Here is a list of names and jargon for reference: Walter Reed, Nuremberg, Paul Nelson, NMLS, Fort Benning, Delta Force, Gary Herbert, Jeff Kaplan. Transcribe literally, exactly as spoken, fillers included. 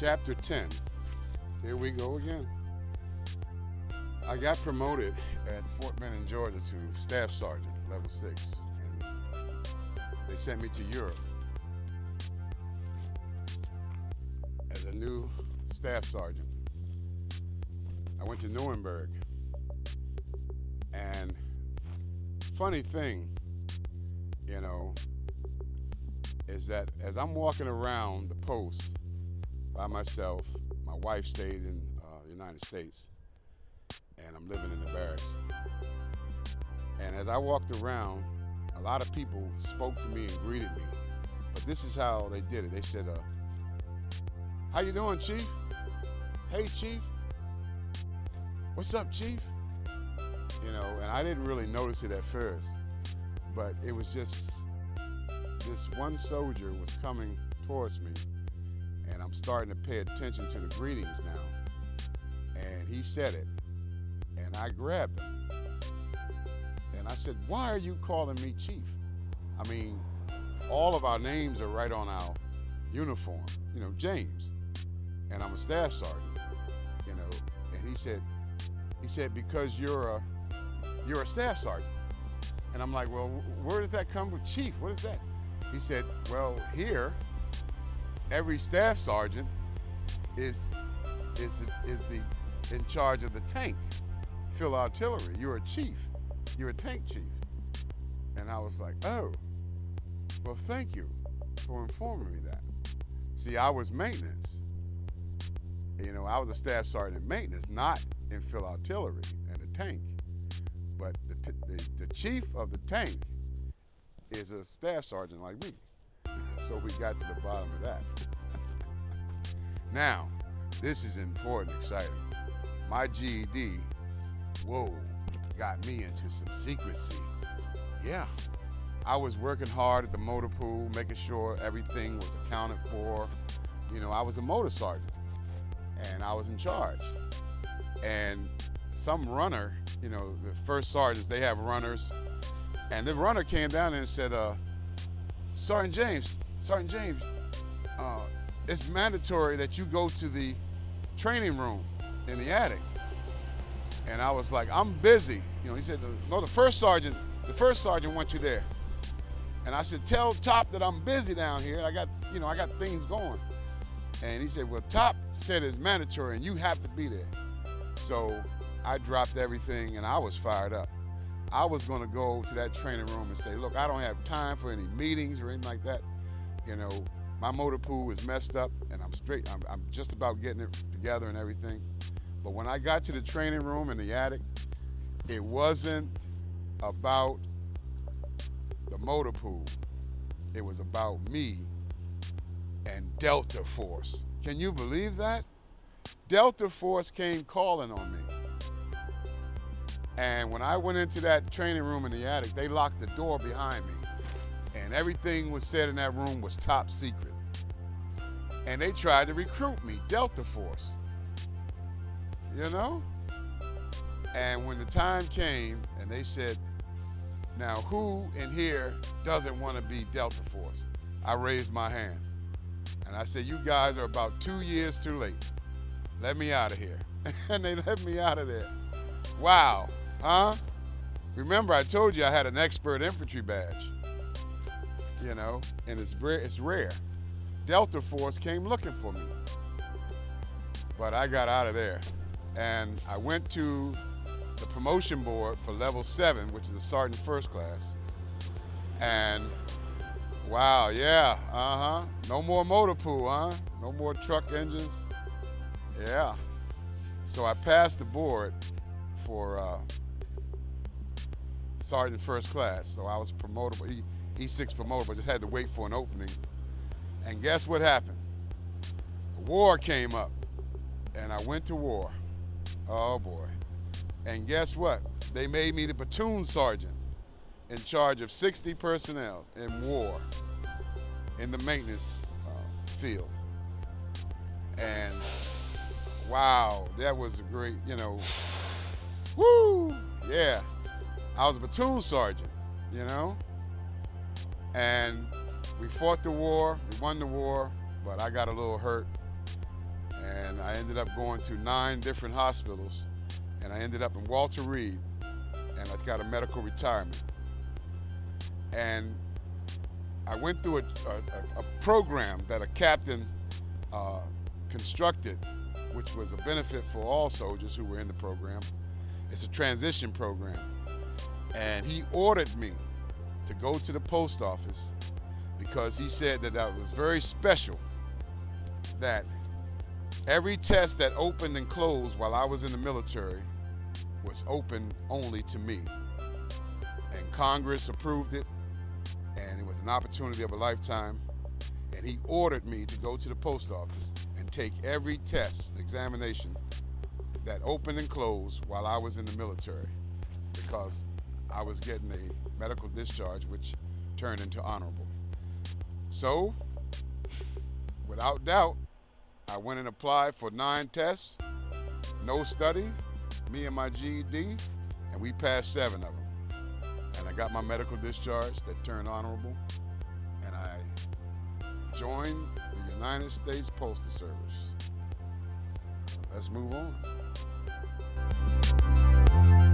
Chapter ten. Here we go again. I got promoted at Fort Benning, Georgia to Staff Sergeant, level six. And they sent me to Europe as a new Staff Sergeant. I went to Nuremberg. And funny thing, you know, is that as I'm walking around the post by myself, my wife stayed in uh, the United States, and I'm living in the barracks. And as I walked around, a lot of people spoke to me and greeted me. But this is how they did it. They said, uh, "How you doing, Chief? Hey, Chief. What's up, Chief?" You know, and I didn't really notice it at first, but it was just this one soldier was coming towards me, and I'm starting to pay attention to the greetings now. And he said it, and I grabbed him, and I said, "Why are you calling me Chief? I mean, all of our names are right on our uniform, you know, James, and I'm a Staff Sergeant, you know." And he said, he said, "Because you're a You're a Staff Sergeant." And I'm like, "Well, where does that come with Chief? What is that?" He said, "Well, here, every Staff Sergeant is is the, is the in charge of the tank, field artillery. You're a chief. You're a tank chief." And I was like, "Oh, well, thank you for informing me that." See, I was maintenance. You know, I was a Staff Sergeant in maintenance, not in field artillery and the tank. But the, t the, the chief of the tank is a Staff Sergeant like me. So we got to the bottom of that. Now, this is important, exciting. My G E D, whoa, got me into some secrecy. Yeah, I was working hard at the motor pool, making sure everything was accounted for. You know, I was a motor sergeant, and I was in charge. And some runner, you know, the first sergeants, they have runners. And the runner came down and said, uh, Sergeant James, Sergeant James, uh, it's mandatory that you go to the training room in the attic. And I was like, "I'm busy." You know, he said, "No, the first sergeant, the first sergeant wants you there." And I said, "Tell Top that I'm busy down here. I got, you know, I got things going." And he said, "Well, Top said it's mandatory and you have to be there." So I dropped everything and I was fired up. I was gonna go to that training room and say, "Look, I don't have time for any meetings or anything like that. You know, my motor pool is messed up and I'm straight, I'm, I'm just about getting it together and everything." But when I got to the training room in the attic, it wasn't about the motor pool. It was about me and Delta Force. Can you believe that? Delta Force came calling on me. And when I went into that training room in the attic, they locked the door behind me. And everything was said in that room was top secret. And they tried to recruit me, Delta Force. You know? And when the time came and they said, "Now who in here doesn't want to be Delta Force?" I raised my hand. And I said, "You guys are about two years too late. Let me out of here." And they let me out of there. Wow, huh? Remember, I told you I had an expert infantry badge. You know, and it's rare, it's rare. Delta Force came looking for me. But I got out of there. And I went to the promotion board for level seven, which is a sergeant first class. And wow, yeah, uh-huh. No more motor pool, huh? No more truck engines. Yeah. So I passed the board for uh, sergeant first class. So I was promotable, E, E six promotable, just had to wait for an opening. And guess what happened? War came up, and I went to war. Oh boy. And guess what? They made me the platoon sergeant in charge of sixty personnel in war, in the maintenance uh, field. And wow, that was a great, you know, woo, yeah. I was a platoon sergeant, you know? And we fought the war, we won the war, but I got a little hurt. and I ended up going to nine different hospitals, and I ended up in Walter Reed, and I got a medical retirement. And I went through a, a, a program that a captain uh, constructed, which was a benefit for all soldiers who were in the program. It's a transition program. And he ordered me to go to the post office because he said that that was very special, that every test that opened and closed while I was in the military was open only to me. And Congress approved it, and it was an opportunity of a lifetime. And he ordered me to go to the post office and take every test, examination, that opened and closed while I was in the military, because I was getting a medical discharge, which turned into honorable. So, without doubt, I went and applied for nine tests, no study, me and my G E D, and we passed seven of them. And I got my medical discharge that turned honorable, and I joined the United States Postal Service. Let's move on.